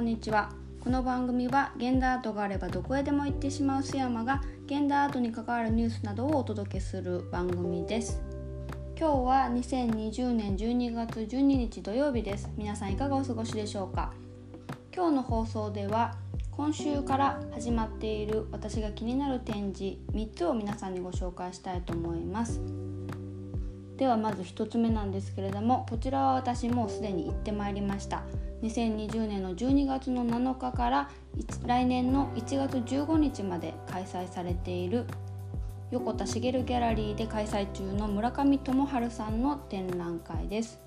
こんにちは。この番組は現代アートがあればどこへでも行ってしまう須山が現代アートに関わるニュースなどをお届けする番組です。今日は2020年12月12日土曜日です。皆さんいかがお過ごしでしょうか。今日の放送では今週から始まっている私が気になる展示3つを皆さんにご紹介したいと思います。ではまず1つ目なんですけれども、こちらは私もうすでに行ってまいりました。2020年の12月の7日から来年の1月15日まで開催されている横田茂ギャラリーで開催中の村上智春さんの展覧会です。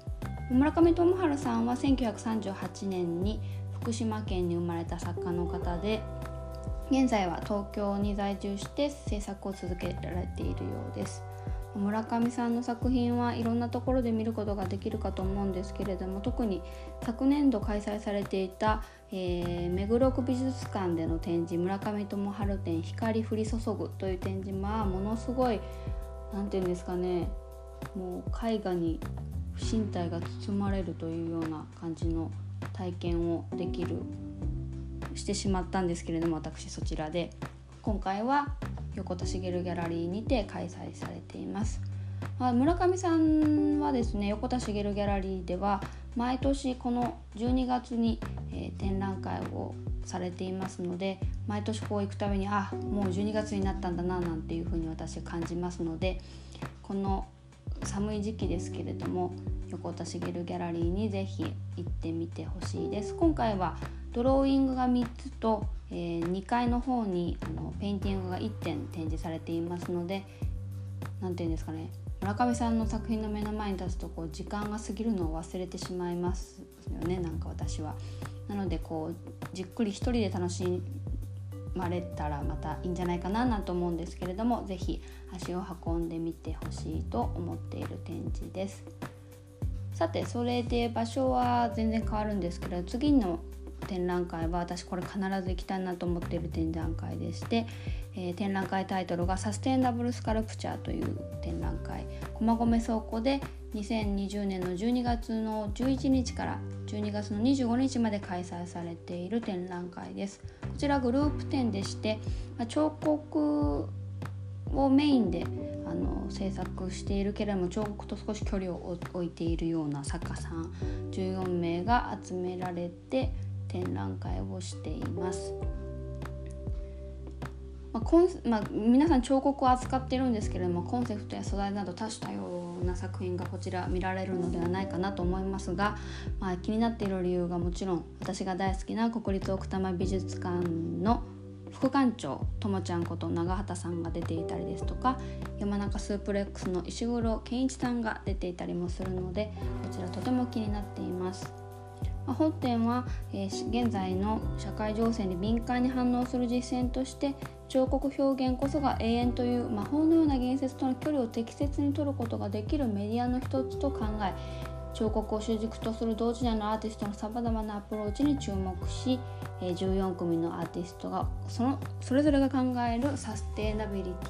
村上智春さんは1938年に福島県に生まれた作家の方で、現在は東京に在住して制作を続けられているようです。村上さんの作品はいろんなところで見ることができるかと思うんですけれども、特に昨年度開催されていた、目黒区美術館での展示村上智春展光降り注ぐという展示はものすごいなんていうんですかね、もう絵画に身体が包まれるというような感じの体験をできるしてしまったんですけれども、私そちらで今回は横田茂ギャラリーにて開催されています。村上さんはですね、横田茂ギャラリーでは毎年この12月に展覧会をされていますので、毎年こう行くたびにもう12月になったんだななんていうふうに私感じますので、この寒い時期ですけれども横田茂ギャラリーにぜひ行ってみてほしいです。今回はドローイングが3つと、2階の方にペインティングが1点展示されていますので、なんていうんですかね、村上さんの作品の目の前に立つとこう時間が過ぎるのを忘れてしまいますよね、なんか私は。なのでこうじっくり一人で楽しまれたらまたいいんじゃないかななんて思うんですけれども、ぜひ足を運んでみてほしいと思っている展示です。さて、それで場所は全然変わるんですけど、次の展覧会は私これ必ず行きたいなと思っている展覧会でして、展覧会タイトルがサステイナブルスカルプチャーという展覧会、駒込倉庫で2020年の12月の11日から12月の25日まで開催されている展覧会です。こちらグループ展でして、彫刻をメインで制作しているけれども、彫刻と少し距離を置いているような作家さん14名が集められて展覧会をしています。皆さん彫刻を扱っているんですけれども、コンセプトや素材など多種多様な作品がこちら見られるのではないかなと思いますが、気になっている理由がもちろん私が大好きな国立奥多摩美術館の副館長ともちゃんこと長畑さんが出ていたりですとか、山中スープレックスの石黒健一さんが出ていたりもするので、こちらとても気になっています。本展は、現在の社会情勢に敏感に反応する実践として、彫刻表現こそが永遠という魔法のような言説との距離を適切に取ることができるメディアの一つと考え、彫刻を主軸とする同時代のアーティストのさまざまなアプローチに注目し、14組のアーティストがそれぞれが考えるサステイナビリティ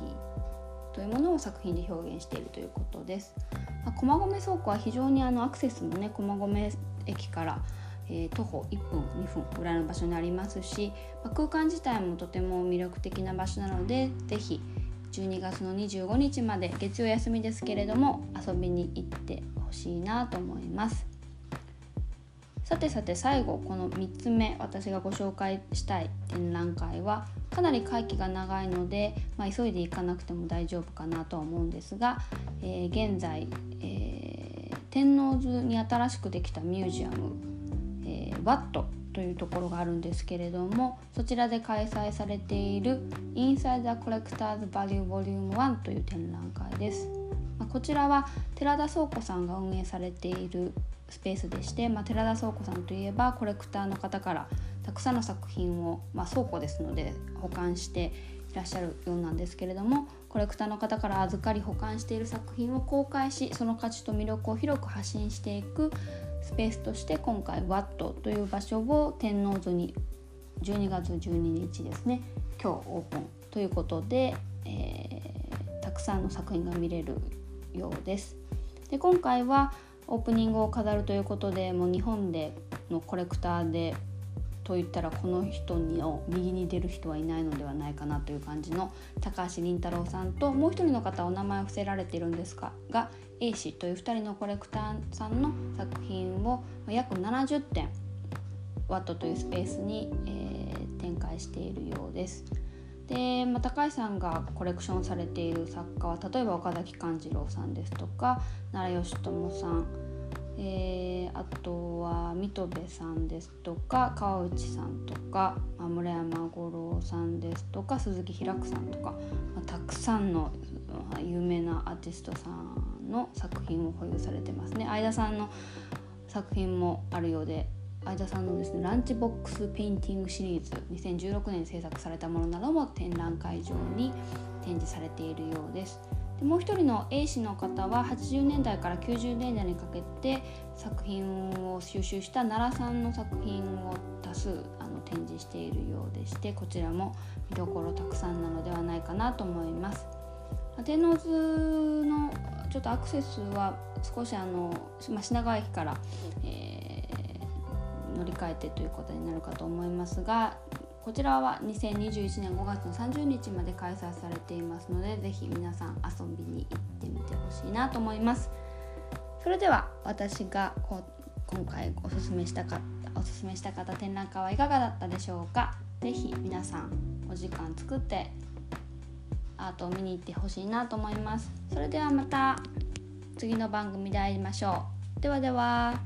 というものを作品で表現しているということです。駒込倉庫は非常にアクセスもね、駒込駅から徒歩1分2分ぐらいの場所にありますし、空間自体もとても魅力的な場所なので、ぜひ12月の25日まで月曜休みですけれども遊びに行ってほしいなと思います。さて最後、この3つ目私がご紹介したい展覧会はかなり会期が長いので、急いで行かなくても大丈夫かなとは思うんですが、現在、天王洲に新しくできたミュージアムWAT というところがあるんですけれども、そちらで開催されている Inside the Collector's Value Volume 1という展覧会です。こちらは寺田倉庫さんが運営されているスペースでして、寺田倉庫さんといえばコレクターの方からたくさんの作品を、倉庫ですので保管していらっしゃるようなんですけれども、コレクターの方から預かり保管している作品を公開し、その価値と魅力を広く発信していくスペースとして、今回 WAT という場所を天王洲に12月12日ですね、今日オープンということで、たくさんの作品が見れるようです。で、今回はオープニングを飾るということで、もう日本でのコレクターでといったらこの人の右に出る人はいないのではないかなという感じの高橋凛太郎さんと、もう一人の方お名前を伏せられているんですが A 氏という2人のコレクターさんの作品を約70点 WAT というスペースに、展開しているようです。で、高橋さんがコレクションされている作家は例えば岡崎寛次郎さんですとか奈良義友さん、あとは水戸部さんですとか川内さんとか、村山五郎さんですとか鈴木平久さんとか、たくさんの有名なアーティストさんの作品を保有されてますね。相田さんの作品もあるようで、相田さんのですねランチボックスペインティングシリーズ2016年に制作されたものなども展覧会場に展示されているようです。でもう一人の A 氏の方は80年代から90年代にかけて作品を収集した奈良さんの作品を多数展示しているようでして、こちらも見どころたくさんなのではないかなと思います。アテノズのちょっとアクセスは少し品川駅から、乗り換えてということになるかと思いますが、こちらは2021年5月の30日まで開催されていますので、ぜひ皆さん遊びに行ってみてほしいなと思います。それでは私が今回おすすめしたかった展覧会はいかがだったでしょうか。ぜひ皆さんお時間作ってアートを見に行ってほしいなと思います。それではまた次の番組で会いましょう。ではでは。